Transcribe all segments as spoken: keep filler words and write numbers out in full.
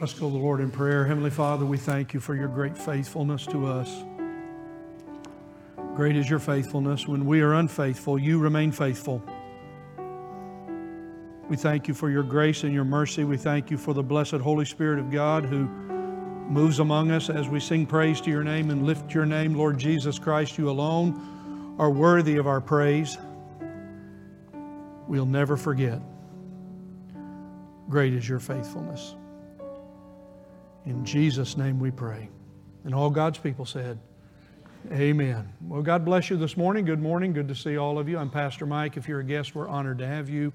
Let's go to the Lord in prayer. Heavenly Father, we thank you for your great faithfulness to us. Great is your faithfulness. When we are unfaithful, you remain faithful. We thank you for your grace and your mercy. We thank you for the blessed Holy Spirit of God who moves among us as we sing praise to your name and lift your name. Lord Jesus Christ, you alone are worthy of our praise. We'll never forget. Great is your faithfulness. In Jesus' name we pray. And all God's people said, amen. Well, God bless you this morning. Good morning. Good to see all of you. I'm Pastor Mike. If you're a guest, we're honored to have you.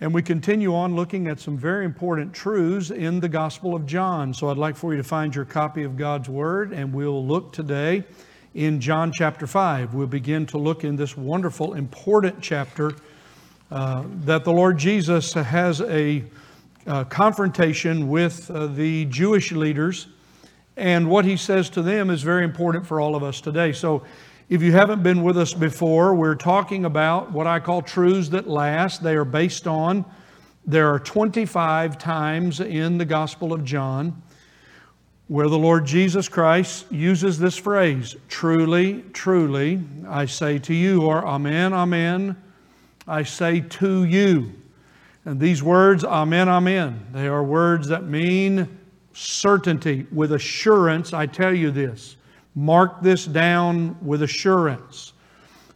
And we continue on looking at some very important truths in the Gospel of John. So I'd like for you to find your copy of God's Word, and we'll look today in John chapter five. We'll begin to look in this wonderful, important chapter uh, that the Lord Jesus has a uh, confrontation with uh, the Jewish leaders. And what he says to them is very important for all of us today. So if you haven't been with us before, we're talking about what I call truths that last. They are based on, there are twenty-five times in the Gospel of John where the Lord Jesus Christ uses this phrase, truly, truly, I say to you, or amen, amen, I say to you. And these words, amen, amen, they are words that mean certainty, with assurance, I tell you this. Mark this down with assurance.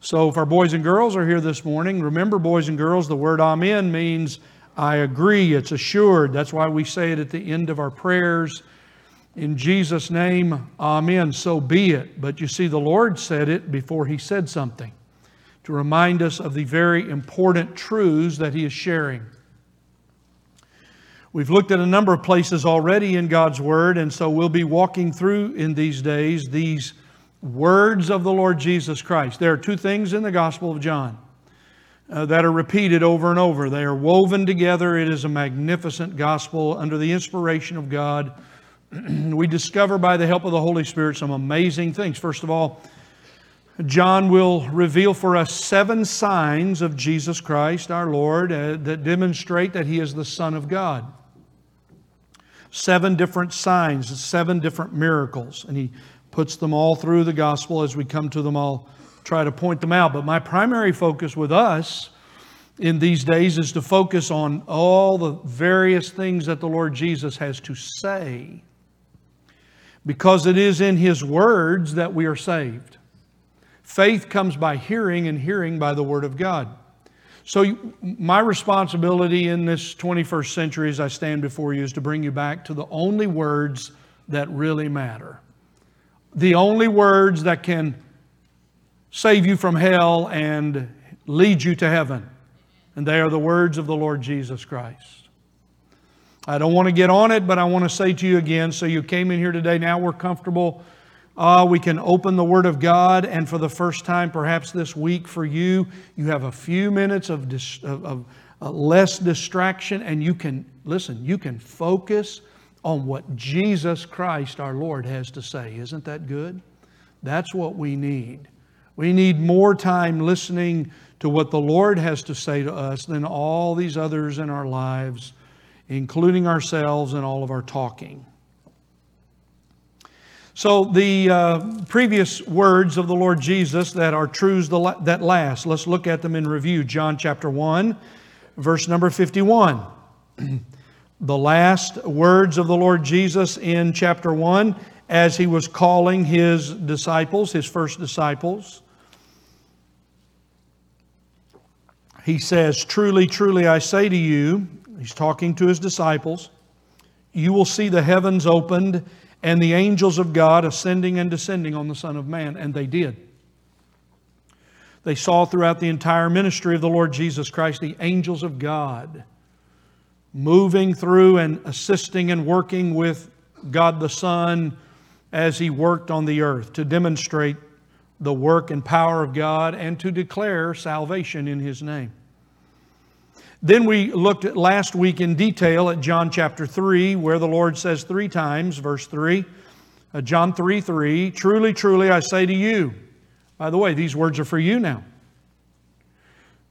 So if our boys and girls are here this morning, remember, boys and girls, the word amen means I agree, it's assured. That's why we say it at the end of our prayers. In Jesus' name, amen, so be it. But you see, the Lord said it before he said something to remind us of the very important truths that he is sharing. We've looked at a number of places already in God's Word, and so we'll be walking through in these days these words of the Lord Jesus Christ. There are two things in the Gospel of John uh, that are repeated over and over. They are woven together. It is a magnificent gospel under the inspiration of God. We discover by the help of the Holy Spirit some amazing things. First of all, John will reveal for us seven signs of Jesus Christ, our Lord, uh, that demonstrate that he is the Son of God. Seven different signs, seven different miracles. And he puts them all through the gospel. As we come to them, I'll try to point them out. But my primary focus with us in these days is to focus on all the various things that the Lord Jesus has to say, because it is in his words that we are saved. Faith comes by hearing, and hearing by the Word of God. So my responsibility in this twenty-first century as I stand before you is to bring you back to the only words that really matter. The only words that can save you from hell and lead you to heaven. And they are the words of the Lord Jesus Christ. I don't want to get on it, but I want to say to you again, so you came in here today, now we're comfortable. Uh, we can open the Word of God, and for the first time perhaps this week for you, you have a few minutes of, dis- of, of uh, less distraction, and you can, listen, you can focus on what Jesus Christ our Lord has to say. Isn't that good? That's what we need. We need more time listening to what the Lord has to say to us than all these others in our lives, including ourselves and all of our talking. So the uh, previous words of the Lord Jesus that are truths that last, let's look at them in review. John chapter one, verse number fifty-one. The last words of the Lord Jesus in chapter one as he was calling his disciples, his first disciples. He says, truly, truly, I say to you, he's talking to his disciples, you will see the heavens opened and the angels of God ascending and descending on the Son of Man. And they did. They saw throughout the entire ministry of the Lord Jesus Christ the angels of God moving through and assisting and working with God the Son as he worked on the earth to demonstrate the work and power of God and to declare salvation in his name. Then we looked at last week in detail at John chapter three, where the Lord says three times, verse three, uh, John three, three, truly, truly, I say to you. By the way, these words are for you now.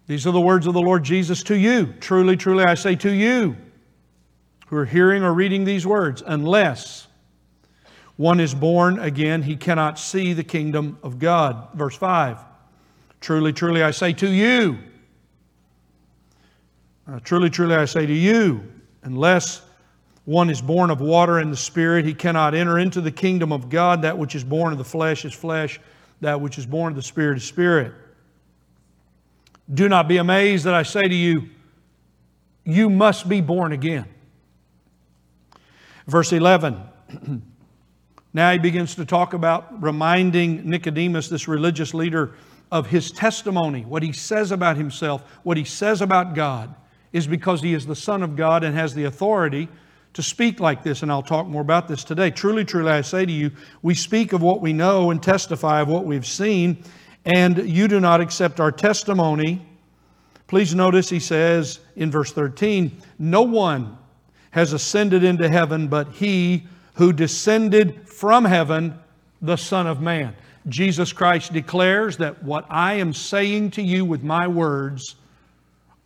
These are the words of the Lord Jesus to you. Truly, truly, I say to you. who are hearing or reading these words, unless one is born again, he cannot see the kingdom of God. Verse five, truly, truly, I say to you, uh, truly, truly, I say to you, unless one is born of water and the Spirit, he cannot enter into the kingdom of God. That which is born of the flesh is flesh. That which is born of the Spirit is spirit. Do not be amazed that I say to you, you must be born again. Verse eleven. Now he begins to talk about reminding Nicodemus, this religious leader, of his testimony. What he says about himself, what he says about God, is because he is the Son of God and has the authority to speak like this. And I'll talk more about this today. Truly, truly, I say to you, we speak of what we know and testify of what we've seen, and you do not accept our testimony. Please notice he says in verse thirteen, no one has ascended into heaven but he who descended from heaven, the Son of Man. Jesus Christ declares that what I am saying to you with my words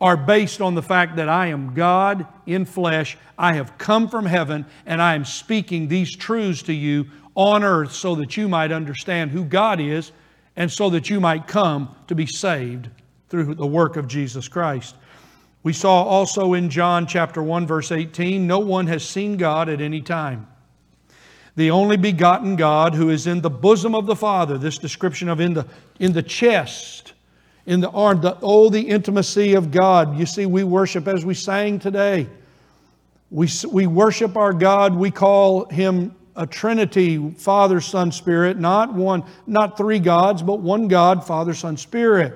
are based on the fact that I am God in flesh. I have come from heaven and I am speaking these truths to you on earth so that you might understand who God is and so that you might come to be saved through the work of Jesus Christ. We saw also in John chapter one, verse eighteen, no one has seen God at any time. The only begotten God who is in the bosom of the Father, this description of in the, in the chest, in the arm, the, oh, the intimacy of God. You see, we worship as we sang today. We, we worship our God. We call Him a Trinity, Father, Son, Spirit, not one, not three gods, but one God, Father, Son, Spirit.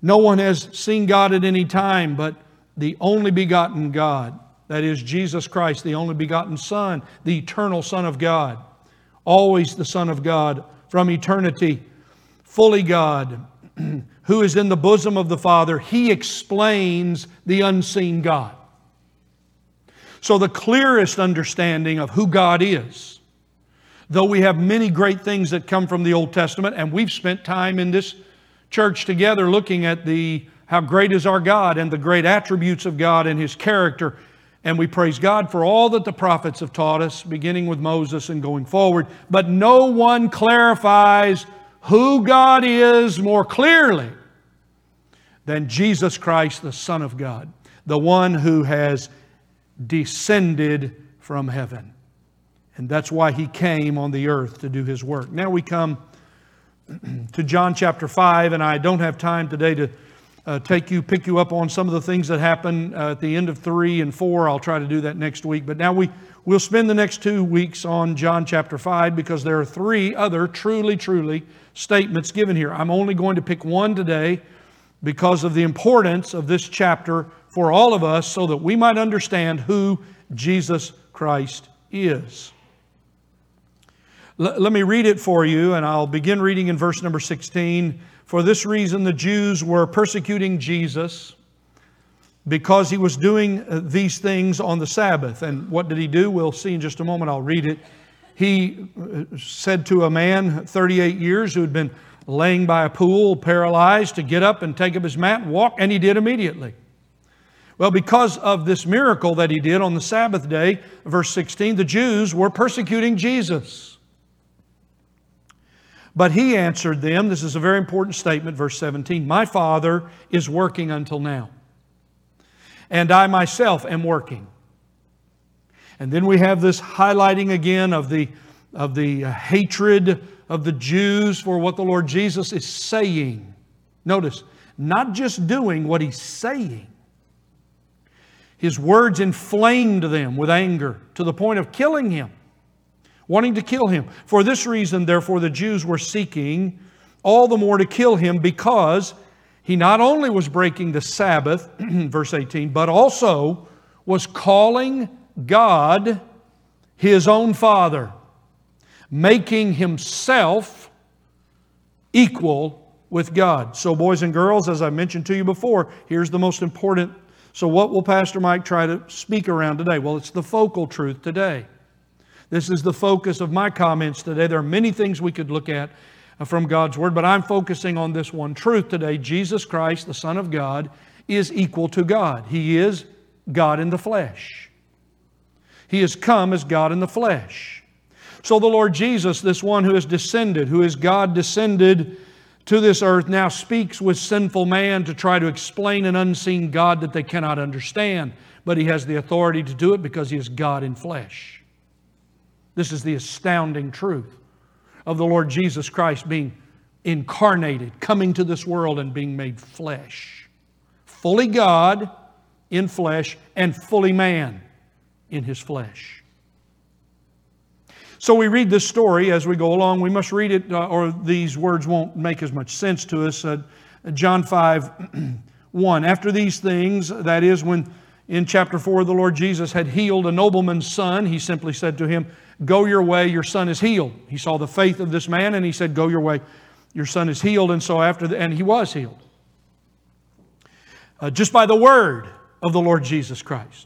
No one has seen God at any time, but the only begotten God, that is Jesus Christ, the only begotten Son, the eternal Son of God, always the Son of God from eternity, fully God, who is in the bosom of the Father. He explains the unseen God. So the clearest understanding of who God is, though we have many great things that come from the Old Testament, and we've spent time in this church together looking at the how great is our God and the great attributes of God and His character. And we praise God for all that the prophets have taught us, beginning with Moses and going forward. But no one clarifies who God is more clearly than Jesus Christ, the Son of God, the one who has descended from heaven. And that's why He came on the earth to do His work. Now we come to John chapter five, and I don't have time today to Uh, take you, pick you up on some of the things that happen uh, at the end of three and four. I'll try to do that next week. But now we, we'll spend the next two weeks on John chapter five, because there are three other truly, truly statements given here. I'm only going to pick one today because of the importance of this chapter for all of us, so that we might understand who Jesus Christ is. L- let me read it for you, and I'll begin reading in verse number sixteen. For this reason, the Jews were persecuting Jesus, because He was doing these things on the Sabbath. And what did He do? We'll see in just a moment. I'll read it. He said to a man thirty-eight years who had been laying by a pool, paralyzed, to get up and take up his mat and walk. And he did immediately. Well, because of this miracle that He did on the Sabbath day, verse sixteen, the Jews were persecuting Jesus. But He answered them, this is a very important statement, verse seventeen, my Father is working until now, and I myself am working. And then we have this highlighting again of the, of the hatred of the Jews for what the Lord Jesus is saying. Notice, not just doing what He's saying. His words inflamed them with anger to the point of killing Him. Wanting to kill Him. For this reason, therefore, the Jews were seeking all the more to kill Him, because He not only was breaking the Sabbath, verse eighteen, but also was calling God His own Father, making Himself equal with God. So boys and girls, as I mentioned to you before, here's the most important. So what will Pastor Mike try to speak around today? Well, it's the focal truth today. This is the focus of my comments today. There are many things we could look at from God's Word, but I'm focusing on this one truth today. Jesus Christ, the Son of God, is equal to God. He is God in the flesh. He has come as God in the flesh. So the Lord Jesus, this one who is descended, who is God descended to this earth, now speaks with sinful man to try to explain an unseen God that they cannot understand. But He has the authority to do it because He is God in flesh. This is the astounding truth of the Lord Jesus Christ being incarnated, coming to this world and being made flesh. Fully God in flesh and fully man in His flesh. So we read this story as we go along. We must read it, uh, or these words won't make as much sense to us. Uh, John five, one. After these things, that is, when in chapter four the Lord Jesus had healed a nobleman's son, He simply said to him, "Go your way, your son is healed." He saw the faith of this man and He said, "Go your way, your son is healed." And so after, the, and he was healed. Uh, just by the word of the Lord Jesus Christ.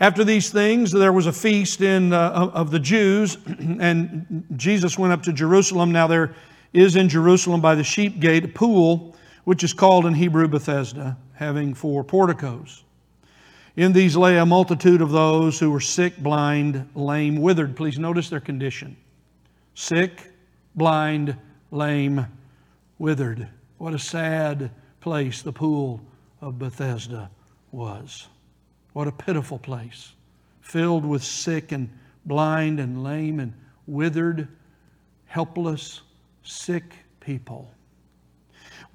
After these things, there was a feast in uh, of the Jews, and Jesus went up to Jerusalem. Now there is in Jerusalem by the sheep gate a pool, which is called in Hebrew Bethesda, having four porticos. In these lay a multitude of those who were sick, blind, lame, withered. Please notice their condition. Sick, blind, lame, withered. What a sad place the pool of Bethesda was. What a pitiful place, filled with sick and blind and lame and withered, helpless, sick people,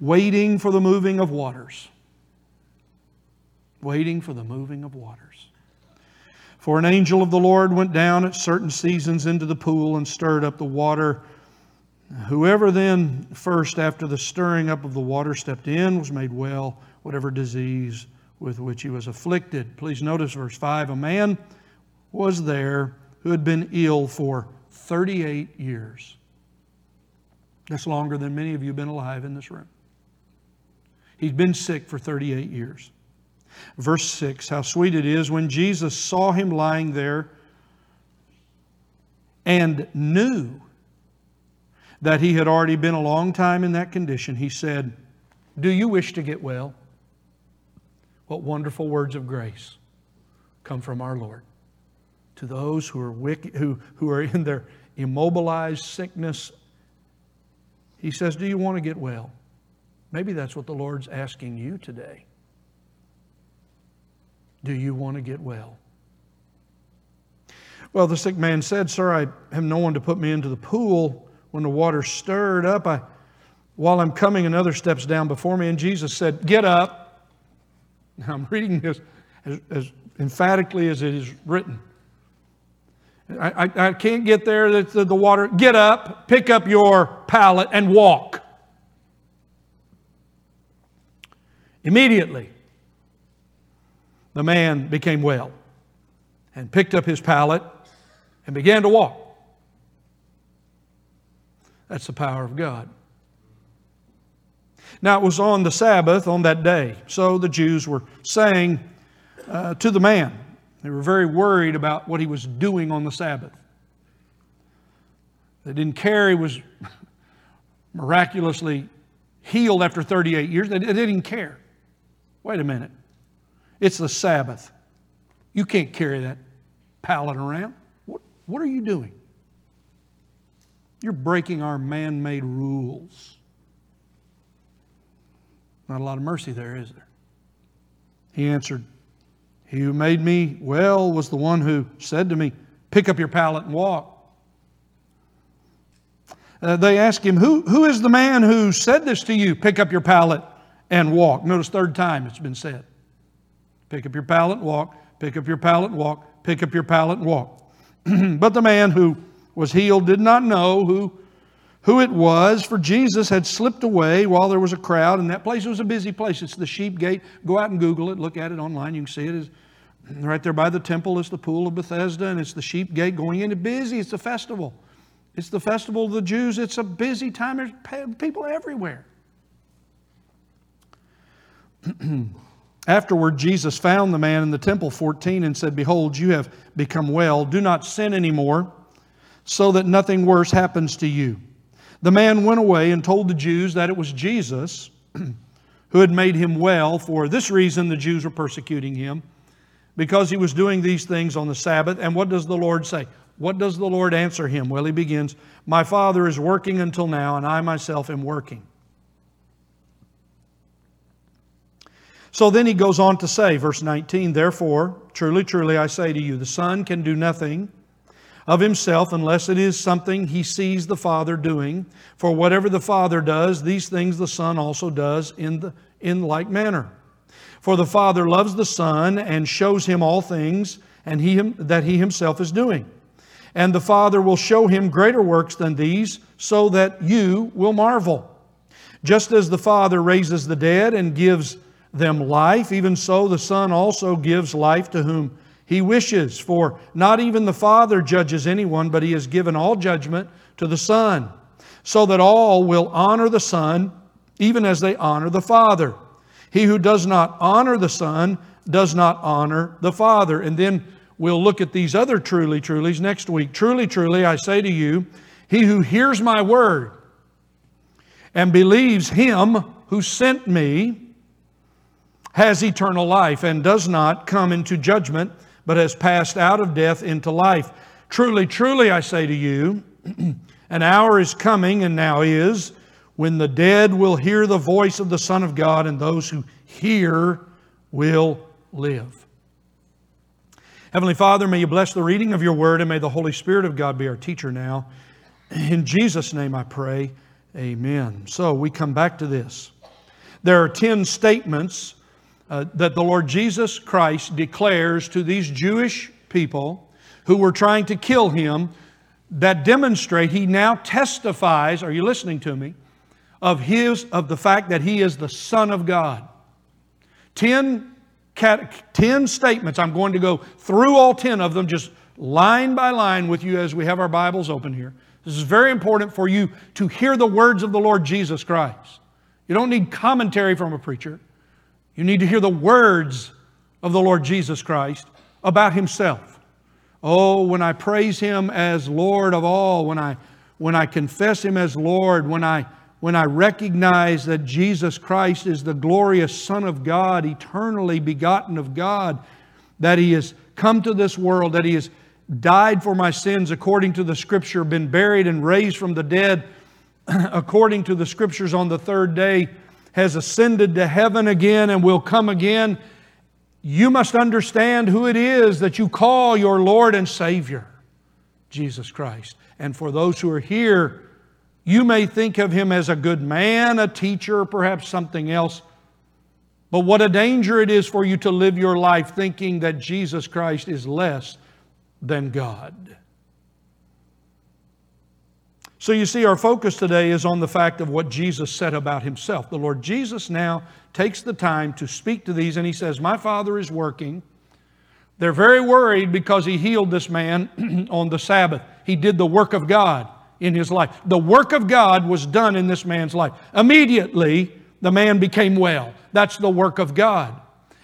waiting for the moving of waters. Waiting for the moving of waters. For an angel of the Lord went down at certain seasons into the pool and stirred up the water. Whoever then first after the stirring up of the water stepped in was made well, whatever disease with which he was afflicted. Please notice verse five. A man was there who had been ill for thirty-eight years. That's longer than many of you have been alive in this room. He'd been sick for thirty-eight years. Verse six. How sweet it is when Jesus saw him lying there and knew that he had already been a long time in that condition. He said, "Do you wish to get well?" What wonderful words of grace come from our Lord to those who are wicked, who, who are in their immobilized sickness. He says, "Do you want to get well?" Maybe that's what the Lord's asking you today. Do you want to get well? Well, the sick man said, "Sir, I have no one to put me into the pool when the water stirred up. I, while I'm coming, another steps down before me." And Jesus said, "Get up." Now, I'm reading this as, as emphatically as it is written. I, I, I can't get there. That's the, the water. Get up, pick up your pallet, and walk. Immediately, the man became well and picked up his pallet and began to walk. That's the power of God. Now it was on the Sabbath on that day. So the Jews were saying uh, to the man, they were very worried about what he was doing on the Sabbath. They didn't care he was miraculously healed after thirty-eight years. They didn't care. Wait a minute. It's the Sabbath. You can't carry that pallet around. What, what are you doing? You're breaking our man-made rules. Not a lot of mercy there, is there? He answered, "He who made me well was the one who said to me, 'Pick up your pallet and walk.'" Uh, they asked him, who, who is the man who said this to you? "Pick up your pallet and walk." Notice third time it's been said. Pick up your pallet and walk. Pick up your pallet and walk. Pick up your pallet and walk. But the man who was healed did not know who who it was, for Jesus had slipped away while there was a crowd, and that place was a busy place. It's the sheep gate. Go out and Google it. Look at it online. You can see it. It's right there by the temple. It's the pool of Bethesda, and it's the sheep gate going into busy. It's the festival. It's the festival of the Jews. It's a busy time. There's people everywhere. Afterward, Jesus found the man in the temple, fourteen, and said, "Behold, you have become well. Do not sin anymore, so that nothing worse happens to you." The man went away and told the Jews that it was Jesus who had made him well. For this reason, the Jews were persecuting him because he was doing these things on the Sabbath. And what does the Lord say? What does the Lord answer him? Well, he begins, "My Father is working until now, and I myself am working." So then he goes on to say, verse nineteen, "Therefore, truly, truly, I say to you, the Son can do nothing of himself unless it is something he sees the Father doing. For whatever the Father does, these things the Son also does in the, in like manner. For the Father loves the Son and shows him all things and he that he himself is doing. And the Father will show him greater works than these, so that you will marvel. Just as the Father raises the dead and gives them life, even so the Son also gives life to whom he wishes. For not even the Father judges anyone, but he has given all judgment to the Son, so that all will honor the Son, even as they honor the Father. He who does not honor the Son does not honor the Father." And then we'll look at these other truly, trulies next week. "Truly, truly, I say to you, he who hears my word and believes him who sent me has eternal life and does not come into judgment, but has passed out of death into life. Truly, truly, I say to you, an hour is coming, and now is, when the dead will hear the voice of the Son of God, and those who hear will live." Heavenly Father, may you bless the reading of your word, and may the Holy Spirit of God be our teacher now. In Jesus' name I pray, amen. So we come back to this. There are ten statements Uh, that the Lord Jesus Christ declares to these Jewish people who were trying to kill him, that demonstrate he now testifies, are you listening to me, of his of the fact that he is the Son of God. Ten, cat, ten statements. I'm going to go through all ten of them, just line by line with you as we have our Bibles open here. This is very important for you to hear the words of the Lord Jesus Christ. You don't need commentary from a preacher. You need to hear the words of the Lord Jesus Christ about himself. Oh, when I praise him as Lord of all, when I when I confess him as Lord, when I when I recognize that Jesus Christ is the glorious Son of God, eternally begotten of God, that he has come to this world, that he has died for my sins according to the Scripture, been buried and raised from the dead according to the Scriptures on the third day, has ascended to heaven again and will come again. You must understand who it is that you call your Lord and Savior, Jesus Christ. And for those who are here, you may think of him as a good man, a teacher, perhaps something else. But what a danger it is for you to live your life thinking that Jesus Christ is less than God. So you see, our focus today is on the fact of what Jesus said about himself. The Lord Jesus now takes the time to speak to these, and he says, "My Father is working." They're very worried because he healed this man on the Sabbath. He did the work of God in his life. The work of God was done in this man's life. Immediately, the man became well. That's the work of God.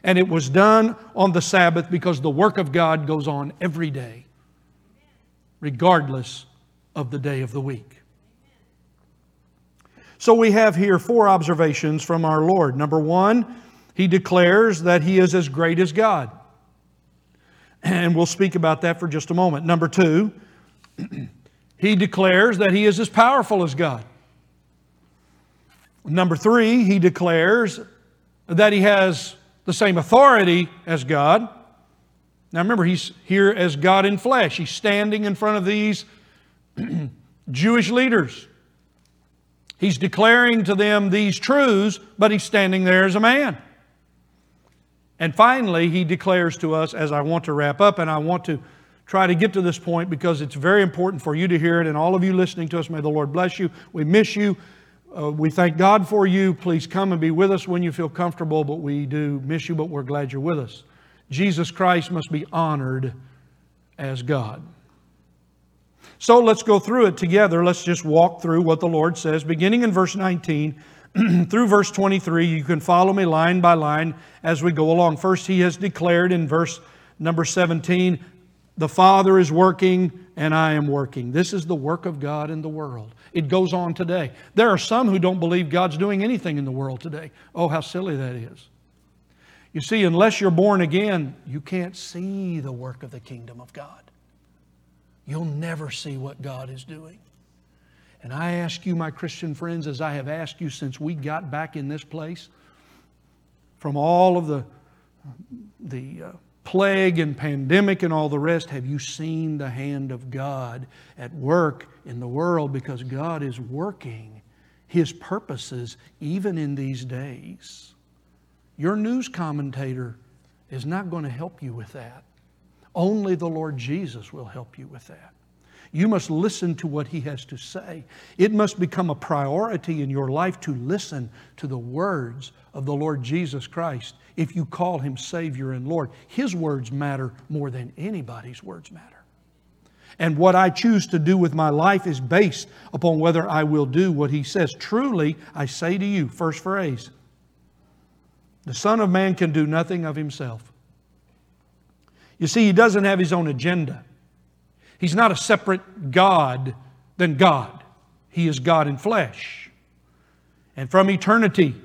And it was done on the Sabbath because the work of God goes on every day, regardless of the day of the week. So we have here four observations from our Lord. Number one, he declares that he is as great as God. And we'll speak about that for just a moment. Number two, he declares that he is as powerful as God. Number three, he declares that he has the same authority as God. Now remember, he's here as God in flesh. He's standing in front of these Jewish leaders. He's declaring to them these truths, but he's standing there as a man. And finally, he declares to us, as I want to wrap up, and I want to try to get to this point because it's very important for you to hear it, and all of you listening to us, may the Lord bless you. We miss you. Uh, we thank God for you. Please come and be with us when you feel comfortable, but we do miss you, but we're glad you're with us. Jesus Christ must be honored as God. So let's go through it together. Let's just walk through what the Lord says. Beginning in verse nineteen through verse twenty-three, you can follow me line by line as we go along. First, he has declared in verse number seventeen, "The Father is working and I am working." This is the work of God in the world. It goes on today. There are some who don't believe God's doing anything in the world today. Oh, how silly that is. You see, unless you're born again, you can't see the work of the kingdom of God. You'll never see what God is doing. And I ask you, my Christian friends, as I have asked you since we got back in this place, from all of the, the uh, plague and pandemic and all the rest, have you seen the hand of God at work in the world? Because God is working His purposes even in these days. Your news commentator is not going to help you with that. Only the Lord Jesus will help you with that. You must listen to what He has to say. It must become a priority in your life to listen to the words of the Lord Jesus Christ. If you call Him Savior and Lord, His words matter more than anybody's words matter. And what I choose to do with my life is based upon whether I will do what He says. Truly, I say to you, first phrase, the Son of Man can do nothing of Himself. You see, He doesn't have His own agenda. He's not a separate God than God. He is God in flesh. And from eternity,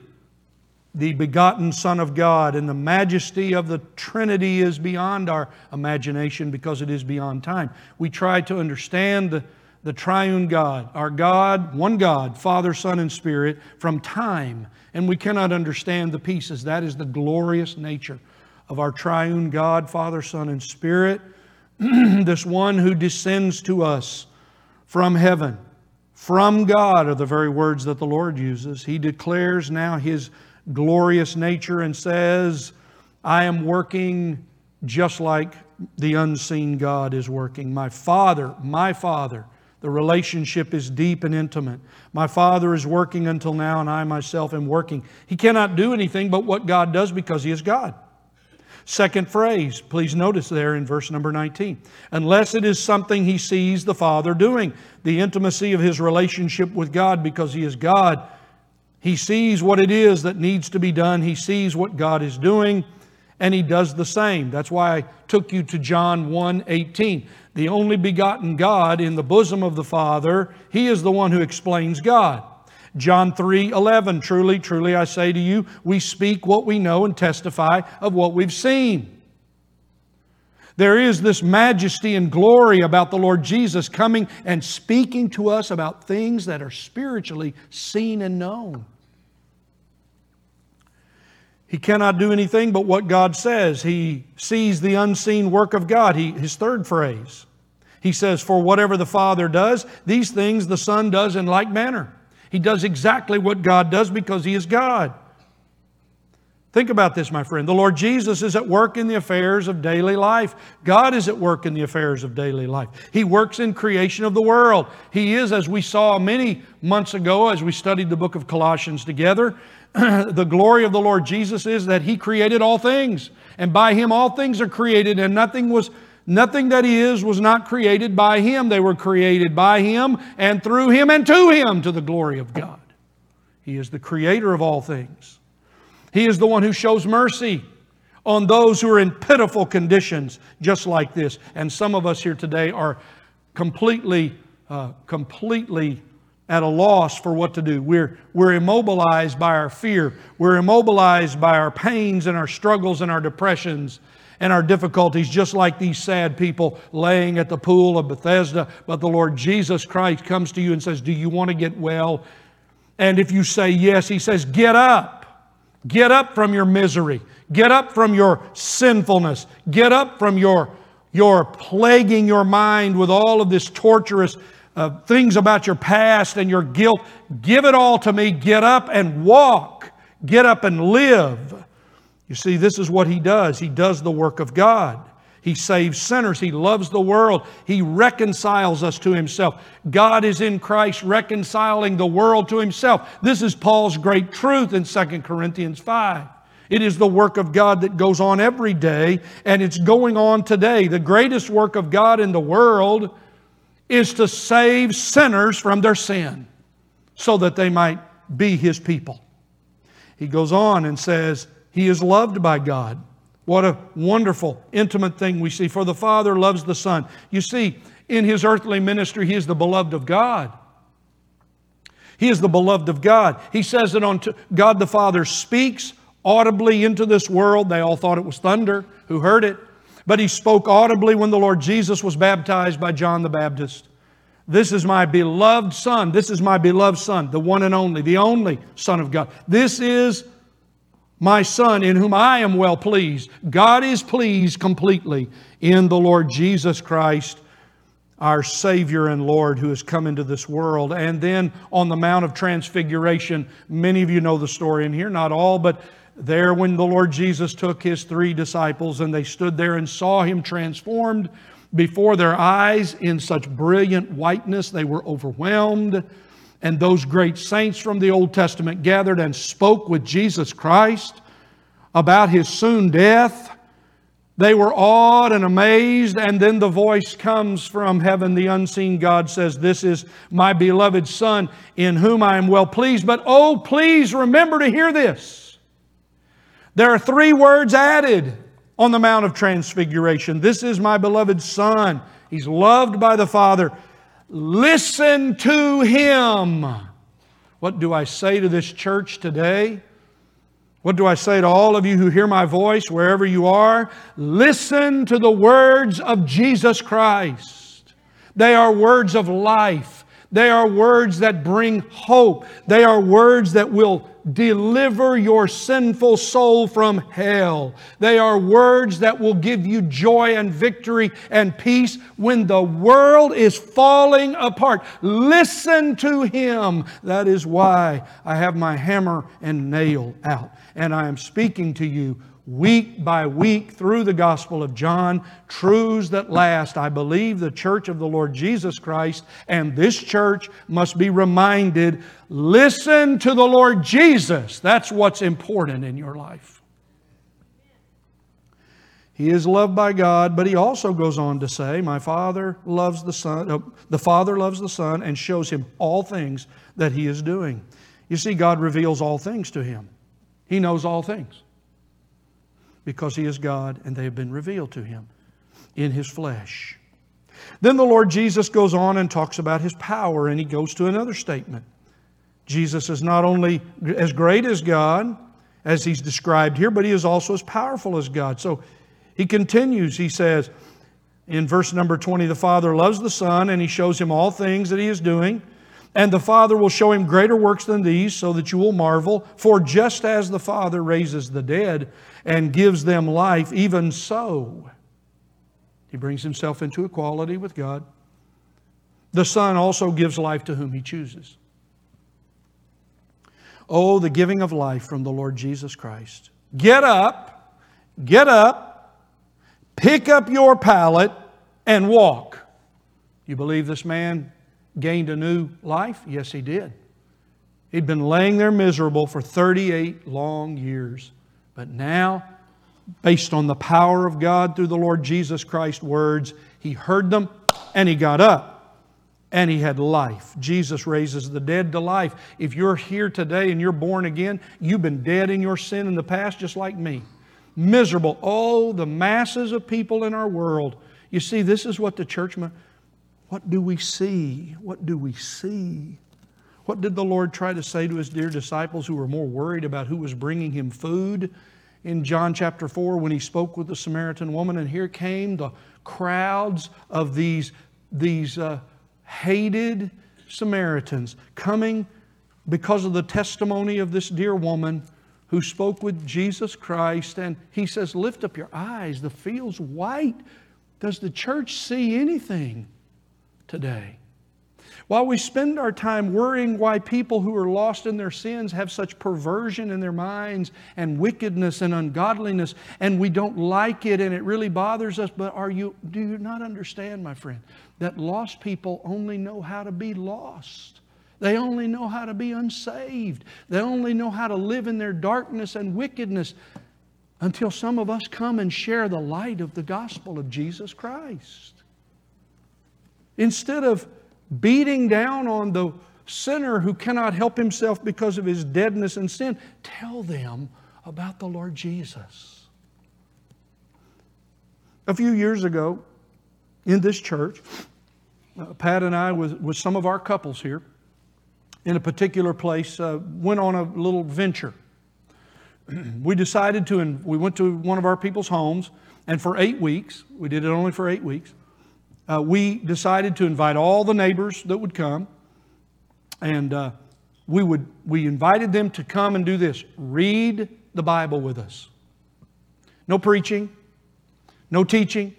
the begotten Son of God and the majesty of the Trinity is beyond our imagination because it is beyond time. We try to understand the, the triune God, our God, one God, Father, Son, and Spirit, from time. And we cannot understand the pieces. That is the glorious nature of our triune God, Father, Son, and Spirit. This one who descends to us from heaven, from God are the very words that the Lord uses. He declares now His glorious nature and says, I am working just like the unseen God is working. My Father, my Father, the relationship is deep and intimate. My Father is working until now, and I myself am working. He cannot do anything but what God does because He is God. Second phrase, please notice there in verse number nineteen. Unless it is something He sees the Father doing. The intimacy of His relationship with God because He is God. He sees what it is that needs to be done. He sees what God is doing and He does the same. That's why I took you to John one eighteen. The only begotten God in the bosom of the Father, He is the one who explains God. John three eleven, truly, truly I say to you, we speak what we know and testify of what we've seen. There is this majesty and glory about the Lord Jesus coming and speaking to us about things that are spiritually seen and known. He cannot do anything but what God says. He sees the unseen work of God. He, his third phrase, He says, for whatever the Father does, these things the Son does in like manner. He does exactly what God does because He is God. Think about this, my friend. The Lord Jesus is at work in the affairs of daily life. God is at work in the affairs of daily life. He works in creation of the world. He is, as we saw many months ago, as we studied the book of Colossians together, the glory of the Lord Jesus is that He created all things. And by Him all things are created, and nothing was nothing that is was not created by Him. They were created by Him and through Him and to Him, to the glory of God. He is the creator of all things. He is the one who shows mercy on those who are in pitiful conditions just like this. And some of us here today are completely, uh, completely at a loss for what to do. We're, we're immobilized by our fear. We're immobilized by our pains and our struggles and our depressions and our difficulties, just like these sad people laying at the pool of Bethesda. But the Lord Jesus Christ comes to you and says, do you want to get well? And if you say yes, He says, get up. Get up from your misery. Get up from your sinfulness. Get up from your, your plaguing your mind with all of this torturous uh, things about your past and your guilt. Give it all to Me. Get up and walk. Get up and live. You see, this is what He does. He does the work of God. He saves sinners. He loves the world. He reconciles us to Himself. God is in Christ reconciling the world to Himself. This is Paul's great truth in Second Corinthians five. It is the work of God that goes on every day, and it's going on today. The greatest work of God in the world is to save sinners from their sin so that they might be His people. He goes on and says, He is loved by God. What a wonderful, intimate thing we see. For the Father loves the Son. You see, in His earthly ministry, He is the beloved of God. He is the beloved of God. He says that on t- God the Father speaks audibly into this world. They all thought it was thunder who heard it. But he spoke audibly when the Lord Jesus was baptized by John the Baptist. This is my beloved Son. This is my beloved Son, the one and only, the only Son of God. This is my Son in whom I am well pleased. God is pleased completely in the Lord Jesus Christ, our Savior and Lord, who has come into this world. And then on the Mount of Transfiguration, many of you know the story in here, not all, but there when the Lord Jesus took His three disciples and they stood there and saw Him transformed before their eyes in such brilliant whiteness, they were overwhelmed. And those great saints from the Old Testament gathered and spoke with Jesus Christ about His soon death. They were awed and amazed, and then the voice comes from heaven. The unseen God says, this is my beloved Son in whom I am well pleased. But oh, please remember to hear this. There are three words added on the Mount of Transfiguration. This is my beloved Son. He's loved by the Father. Listen to Him. What do I say to this church today? What do I say to all of you who hear my voice, wherever you are? Listen to the words of Jesus Christ. They are words of life. They are words that bring hope. They are words that will deliver your sinful soul from hell. They are words that will give you joy and victory and peace when the world is falling apart. Listen to Him. That is why I have my hammer and nail out. And I am speaking to you week by week through the Gospel of John, truths that last. I believe the church of the Lord Jesus Christ and this church must be reminded, listen to the Lord Jesus. That's what's important in your life. He is loved by God, but He also goes on to say, my Father loves the Son, uh, the Father loves the Son and shows Him all things that He is doing. You see, God reveals all things to Him. He knows all things, because He is God and they have been revealed to Him in His flesh. Then the Lord Jesus goes on and talks about His power, and He goes to another statement. Jesus is not only as great as God, as He's described here, but He is also as powerful as God. So He continues, He says in verse number twenty, the Father loves the Son and He shows Him all things that He is doing. And the Father will show Him greater works than these, so that you will marvel. For just as the Father raises the dead and gives them life, even so He brings Himself into equality with God. The Son also gives life to whom He chooses. Oh, the giving of life from the Lord Jesus Christ. Get up, get up, pick up your pallet and walk. You believe this man gained a new life? Yes, he did. He'd been laying there miserable for thirty-eight long years. But now, based on the power of God through the Lord Jesus Christ's words, he heard them and he got up. And he had life. Jesus raises the dead to life. If you're here today and you're born again, you've been dead in your sin in the past just like me. Miserable. Oh, the masses of people in our world. You see, this is what the church... What do we see? What do we see? What did the Lord try to say to His dear disciples who were more worried about who was bringing Him food in John chapter four when He spoke with the Samaritan woman? And here came the crowds of these, these uh, hated Samaritans coming because of the testimony of this dear woman who spoke with Jesus Christ. And He says, lift up your eyes. The field's white. Does the church see anything today? While we spend our time worrying why people who are lost in their sins have such perversion in their minds and wickedness and ungodliness, and we don't like it and it really bothers us, but are you do you not understand, my friend, that lost people only know how to be lost? They only know how to be unsaved. They only know how to live in their darkness and wickedness until some of us come and share the light of the gospel of Jesus Christ. Instead of beating down on the sinner who cannot help himself because of his deadness and sin, tell them about the Lord Jesus. A few years ago in this church, uh, Pat and I, with, with some of our couples here, in a particular place, uh, went on a little venture. we decided to, and we went to one of our people's homes, and for eight weeks, we did it only for eight weeks, uh, we decided to invite all the neighbors that would come, and uh, we would we invited them to come and do this: read the Bible with us. No preaching, no teaching,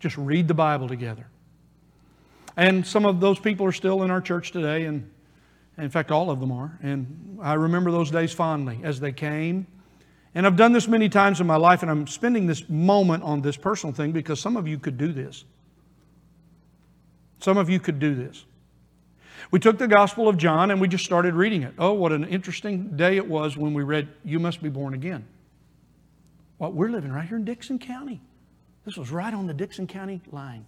just read the Bible together. And some of those people are still in our church today, and in fact, all of them are. And I remember those days fondly as they came. And I've done this many times in my life, and I'm spending this moment on this personal thing because some of you could do this. Some of you could do this. We took the Gospel of John and we just started reading it. Oh, what an interesting day it was when we read, "You must be born again." Well, we're living right here in Dixon County. This was right on the Dixon County line.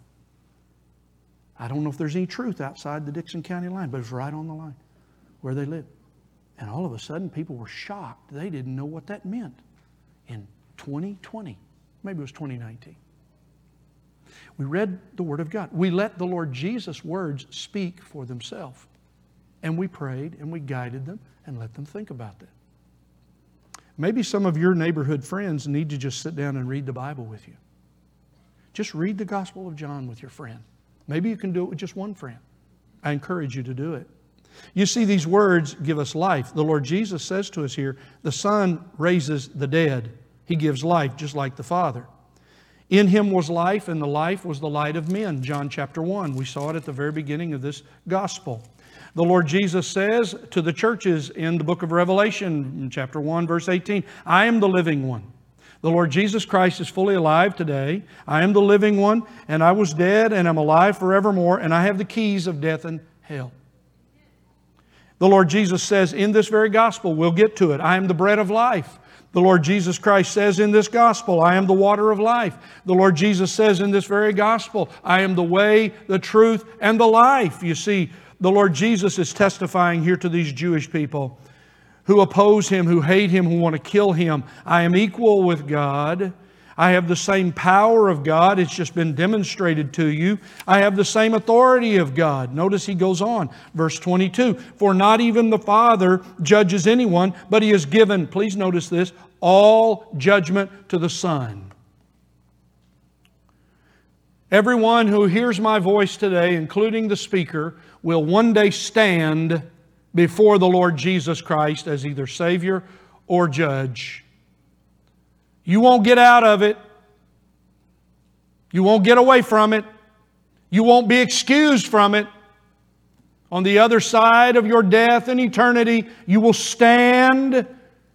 I don't know if there's any truth outside the Dixon County line, but it's right on the line where they live. And all of a sudden, people were shocked. They didn't know what that meant in twenty twenty. Maybe it was twenty nineteen. We read the Word of God. We let the Lord Jesus' words speak for themselves. And we prayed and we guided them and let them think about that. Maybe some of your neighborhood friends need to just sit down and read the Bible with you. Just read the Gospel of John with your friend. Maybe you can do it with just one friend. I encourage you to do it. You see, these words give us life. The Lord Jesus says to us here, the Son raises the dead. He gives life just like the Father. In Him was life, and the life was the light of men. John chapter one. We saw it at the very beginning of this gospel. The Lord Jesus says to the churches in the book of Revelation, chapter one, verse eighteen, "I am the living one." The Lord Jesus Christ is fully alive today. I am the living one, and I was dead, and I'm alive forevermore, and I have the keys of death and hell. The Lord Jesus says in this very gospel, we'll get to it, I am the bread of life. The Lord Jesus Christ says in this gospel, I am the water of life. The Lord Jesus says in this very gospel, I am the way, the truth, and the life. You see, the Lord Jesus is testifying here to these Jewish people who oppose Him, who hate Him, who want to kill Him. I am equal with God. I have the same power of God. It's just been demonstrated to you. I have the same authority of God. Notice he goes on. Verse twenty-two. For not even the Father judges anyone, but He has given, please notice this, all judgment to the Son. Everyone who hears my voice today, including the speaker, will one day stand before the Lord Jesus Christ as either Savior or Judge. You won't get out of it. You won't get away from it. You won't be excused from it. On the other side of your death and eternity, you will stand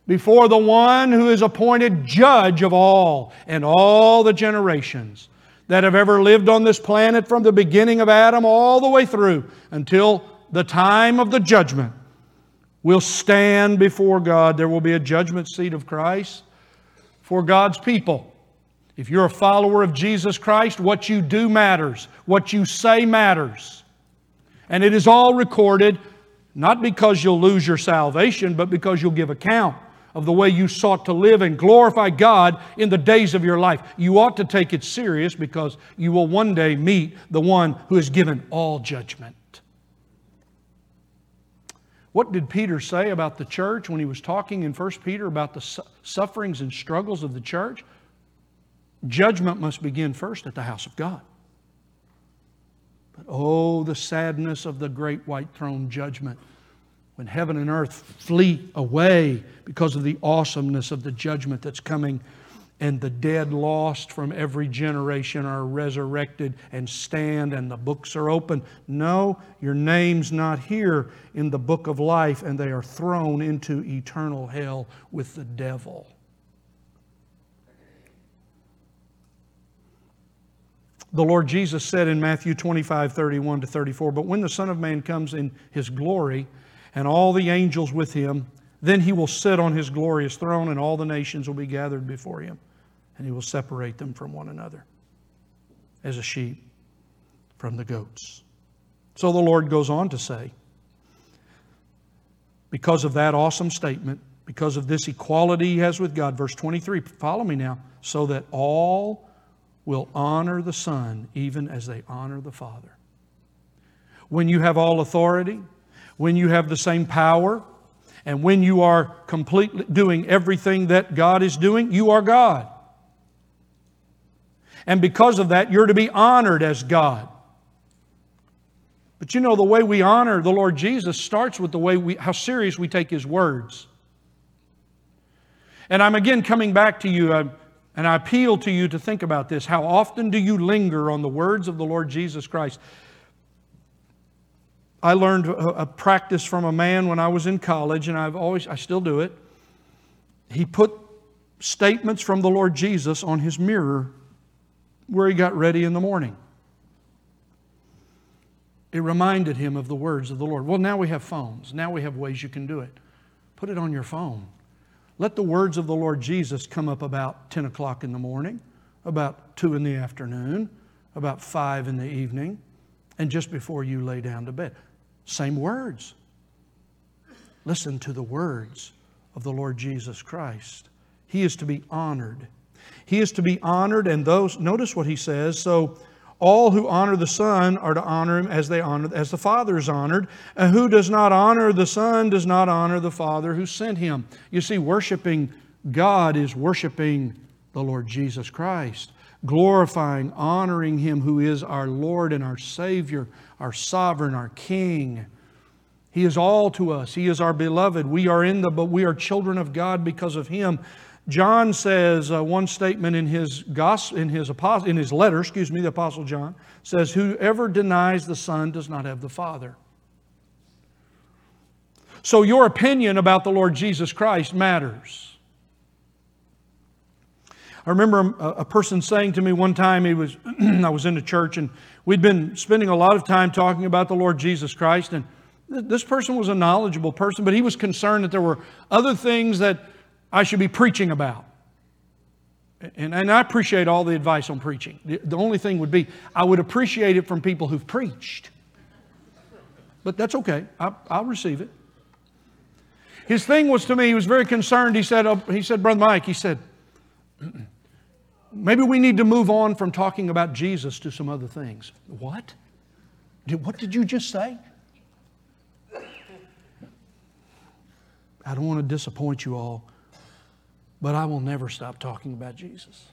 before the One who is appointed Judge of all and all the generations that have ever lived on this planet from the beginning of Adam all the way through until the time of the judgment. Will stand before God. There will be a judgment seat of Christ for God's people. If you're a follower of Jesus Christ, what you do matters. What you say matters. And it is all recorded, not because you'll lose your salvation, but because you'll give account of the way you sought to live and glorify God in the days of your life. You ought to take it serious because you will one day meet the One who has given all judgment. What did Peter say about the church when he was talking in First Peter about the su- sufferings and struggles of the church? Judgment must begin first at the house of God. But oh, the sadness of the great white throne judgment when heaven and earth flee away because of the awesomeness of the judgment that's coming, and the dead lost from every generation are resurrected and stand, and the books are open. No, your name's not here in the book of life, and they are thrown into eternal hell with the devil. The Lord Jesus said in Matthew twenty-five, thirty-one to thirty-four, "But when the Son of Man comes in His glory, and all the angels with Him, then He will sit on His glorious throne, and all the nations will be gathered before Him. And He will separate them from one another as a sheep from the goats." So the Lord goes on to say, because of that awesome statement, because of this equality He has with God, verse twenty-three, follow me now, so that all will honor the Son even as they honor the Father. When you have all authority, when you have the same power, And when you are completely doing everything that God is doing, you are God. And because of that, you're to be honored as God. But you know, the way we honor the Lord Jesus starts with the way we, how serious we take His words. And I'm again coming back to you, uh, and I appeal to you to think about this. How often do you linger on the words of the Lord Jesus Christ? I learned a, a practice from a man when I was in college, and I've always, I still do it. He put statements from the Lord Jesus on his mirror where he got ready in the morning. It reminded him of the words of the Lord. Well, now we have phones. Now we have ways you can do it. Put it on your phone. Let the words of the Lord Jesus come up about ten o'clock in the morning, about two in the afternoon, about five in the evening, and just before you lay down to bed. Same words. Listen to the words of the Lord Jesus Christ. He is to be honored. He is to be honored, and those, notice what he says, so all who honor the Son are to honor Him as they honor, as the Father is honored. And who does not honor the Son does not honor the Father who sent Him. You see, worshiping God is worshiping the Lord Jesus Christ, glorifying, honoring Him who is our Lord and our Savior, our Sovereign, our King. He is all to us. He is our beloved. We are in the, but we are children of God because of Him. John says uh, one statement in his gospel, in his apostle, in his letter, excuse me, the Apostle John says, "Whoever denies the Son does not have the Father." So your opinion about the Lord Jesus Christ matters. I remember a, a person saying to me one time, he was I was in the church and we'd been spending a lot of time talking about the Lord Jesus Christ, and th- this person was a knowledgeable person, but he was concerned that there were other things that I should be preaching about. And, and I appreciate all the advice on preaching. The, the only thing would be, I would appreciate it from people who've preached. But that's okay. I, I'll receive it. His thing was to me, he was very concerned. He said, uh, he said, Brother Mike, he said, maybe we need to move on from talking about Jesus to some other things. What? Did, what did you just say? I don't want to disappoint you all, but I will never stop talking about Jesus.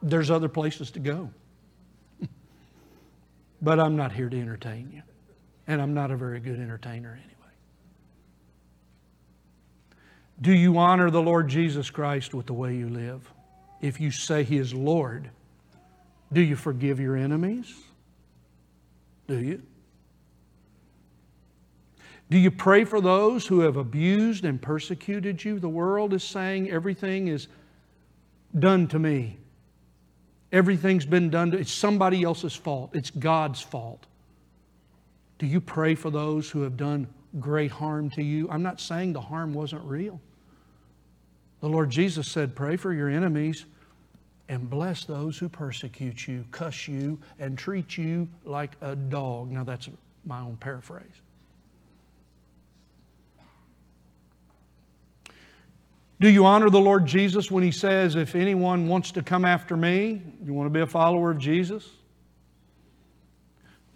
There's other places to go. But I'm not here to entertain you. And I'm not a very good entertainer anyway. Do you honor the Lord Jesus Christ with the way you live? If you say He is Lord, do you forgive your enemies? Do you? Do you pray for those who have abused and persecuted you? The world is saying everything is done to me. Everything's been done to, it's somebody else's fault. It's God's fault. Do you pray for those who have done great harm to you? I'm not saying the harm wasn't real. The Lord Jesus said, pray for your enemies and bless those who persecute you, cuss you, and treat you like a dog. Now that's my own paraphrase. Do you honor the Lord Jesus when He says, if anyone wants to come after me, you want to be a follower of Jesus?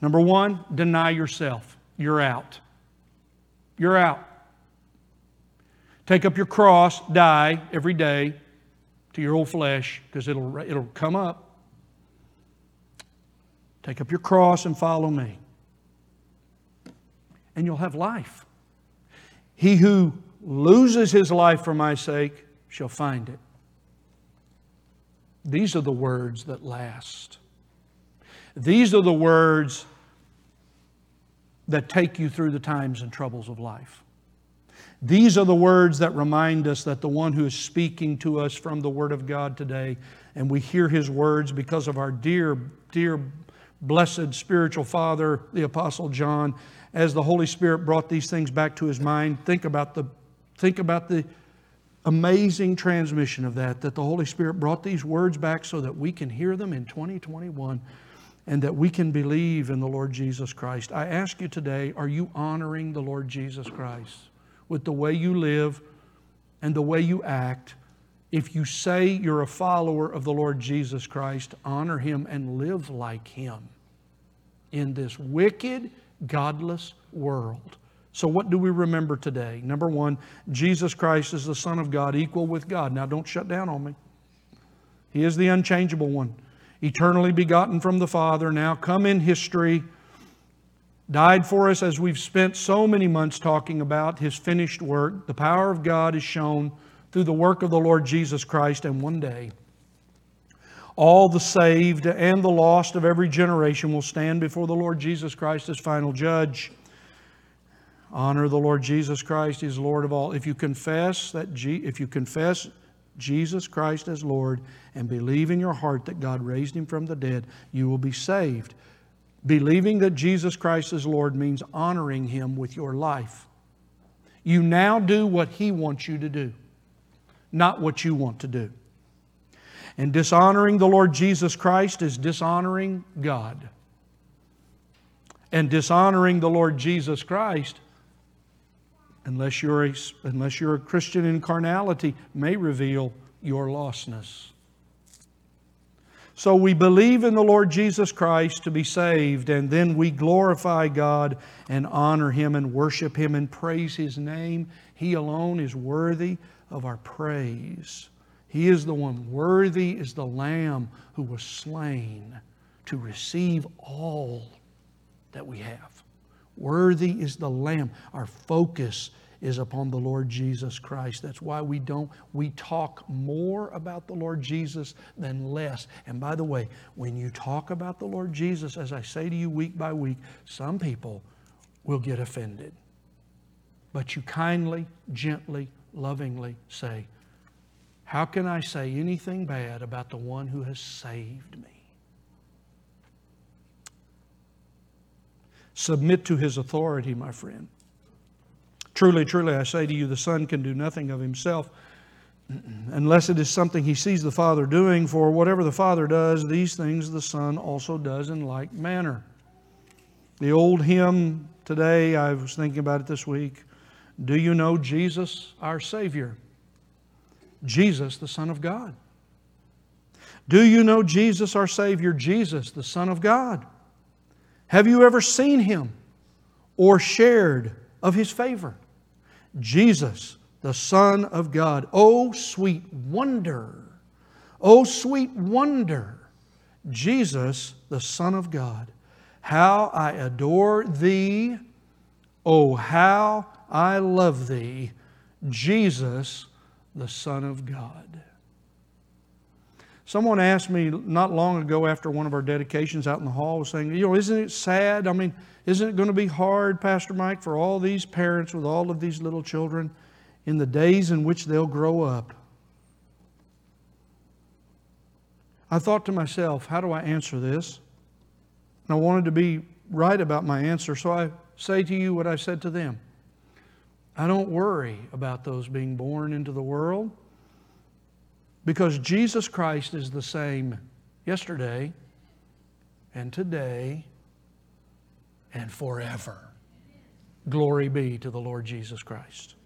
Number one, deny yourself. You're out. You're out. Take up your cross, die every day to your old flesh, because it'll, it'll come up. Take up your cross and follow me. And you'll have life. He who loses his life for my sake shall find it. These are the words that last. These are the words that take you through the times and troubles of life. These are the words that remind us that the one who is speaking to us from the Word of God today, and we hear His words because of our dear, dear, blessed spiritual father, the Apostle John, as the Holy Spirit brought these things back to his mind. Think about the Think about the amazing transmission of that, that the Holy Spirit brought these words back so that we can hear them in twenty twenty-one and that we can believe in the Lord Jesus Christ. I ask you today, are you honoring the Lord Jesus Christ with the way you live and the way you act? If you say you're a follower of the Lord Jesus Christ, honor Him and live like Him in this wicked, godless world. So what do we remember today? Number one, Jesus Christ is the Son of God, equal with God. Now don't shut down on me. He is the unchangeable one, eternally begotten from the Father, now come in history, died for us as we've spent so many months talking about His finished work. The power of God is shown through the work of the Lord Jesus Christ, and one day all the saved and the lost of every generation will stand before the Lord Jesus Christ as final judge. Honor the Lord Jesus Christ. He's Lord of all. If you confess that, G- if you confess Jesus Christ as Lord and believe in your heart that God raised Him from the dead, you will be saved. Believing that Jesus Christ is Lord means honoring Him with your life. You now do what He wants you to do, not what you want to do. And dishonoring the Lord Jesus Christ is dishonoring God. And dishonoring the Lord Jesus Christ, unless you're a, unless you're a Christian in carnality, may reveal your lostness. So we believe in the Lord Jesus Christ to be saved, and then we glorify God and honor Him and worship Him and praise His name. He alone is worthy of our praise. He is the one. Worthy is the Lamb who was slain to receive all that we have. Worthy is the Lamb. Our focus is upon the Lord Jesus Christ. That's why we don't, we talk more about the Lord Jesus than less. And by the way, when you talk about the Lord Jesus, as I say to you week by week, some people will get offended. But you kindly, gently, lovingly say, how can I say anything bad about the one who has saved me? Submit to His authority, my friend. Truly, truly, I say to you, the Son can do nothing of Himself unless it is something He sees the Father doing. For whatever the Father does, these things the Son also does in like manner. The old hymn today, I was thinking about it this week. Do you know Jesus, our Savior? Jesus, the Son of God. Do you know Jesus, our Savior? Jesus, the Son of God. Have you ever seen Him or shared of His favor? Jesus, the Son of God. Oh, sweet wonder. Oh, sweet wonder. Jesus, the Son of God. How I adore Thee. Oh, how I love Thee. Jesus, the Son of God. Someone asked me not long ago after one of our dedications out in the hall, was saying, you know, isn't it sad? I mean, isn't it going to be hard, Pastor Mike, for all these parents with all of these little children in the days in which they'll grow up? I thought to myself, how do I answer this? And I wanted to be right about my answer, so I say to you what I said to them. I don't worry about those being born into the world, because Jesus Christ is the same yesterday and today and forever. Glory be to the Lord Jesus Christ.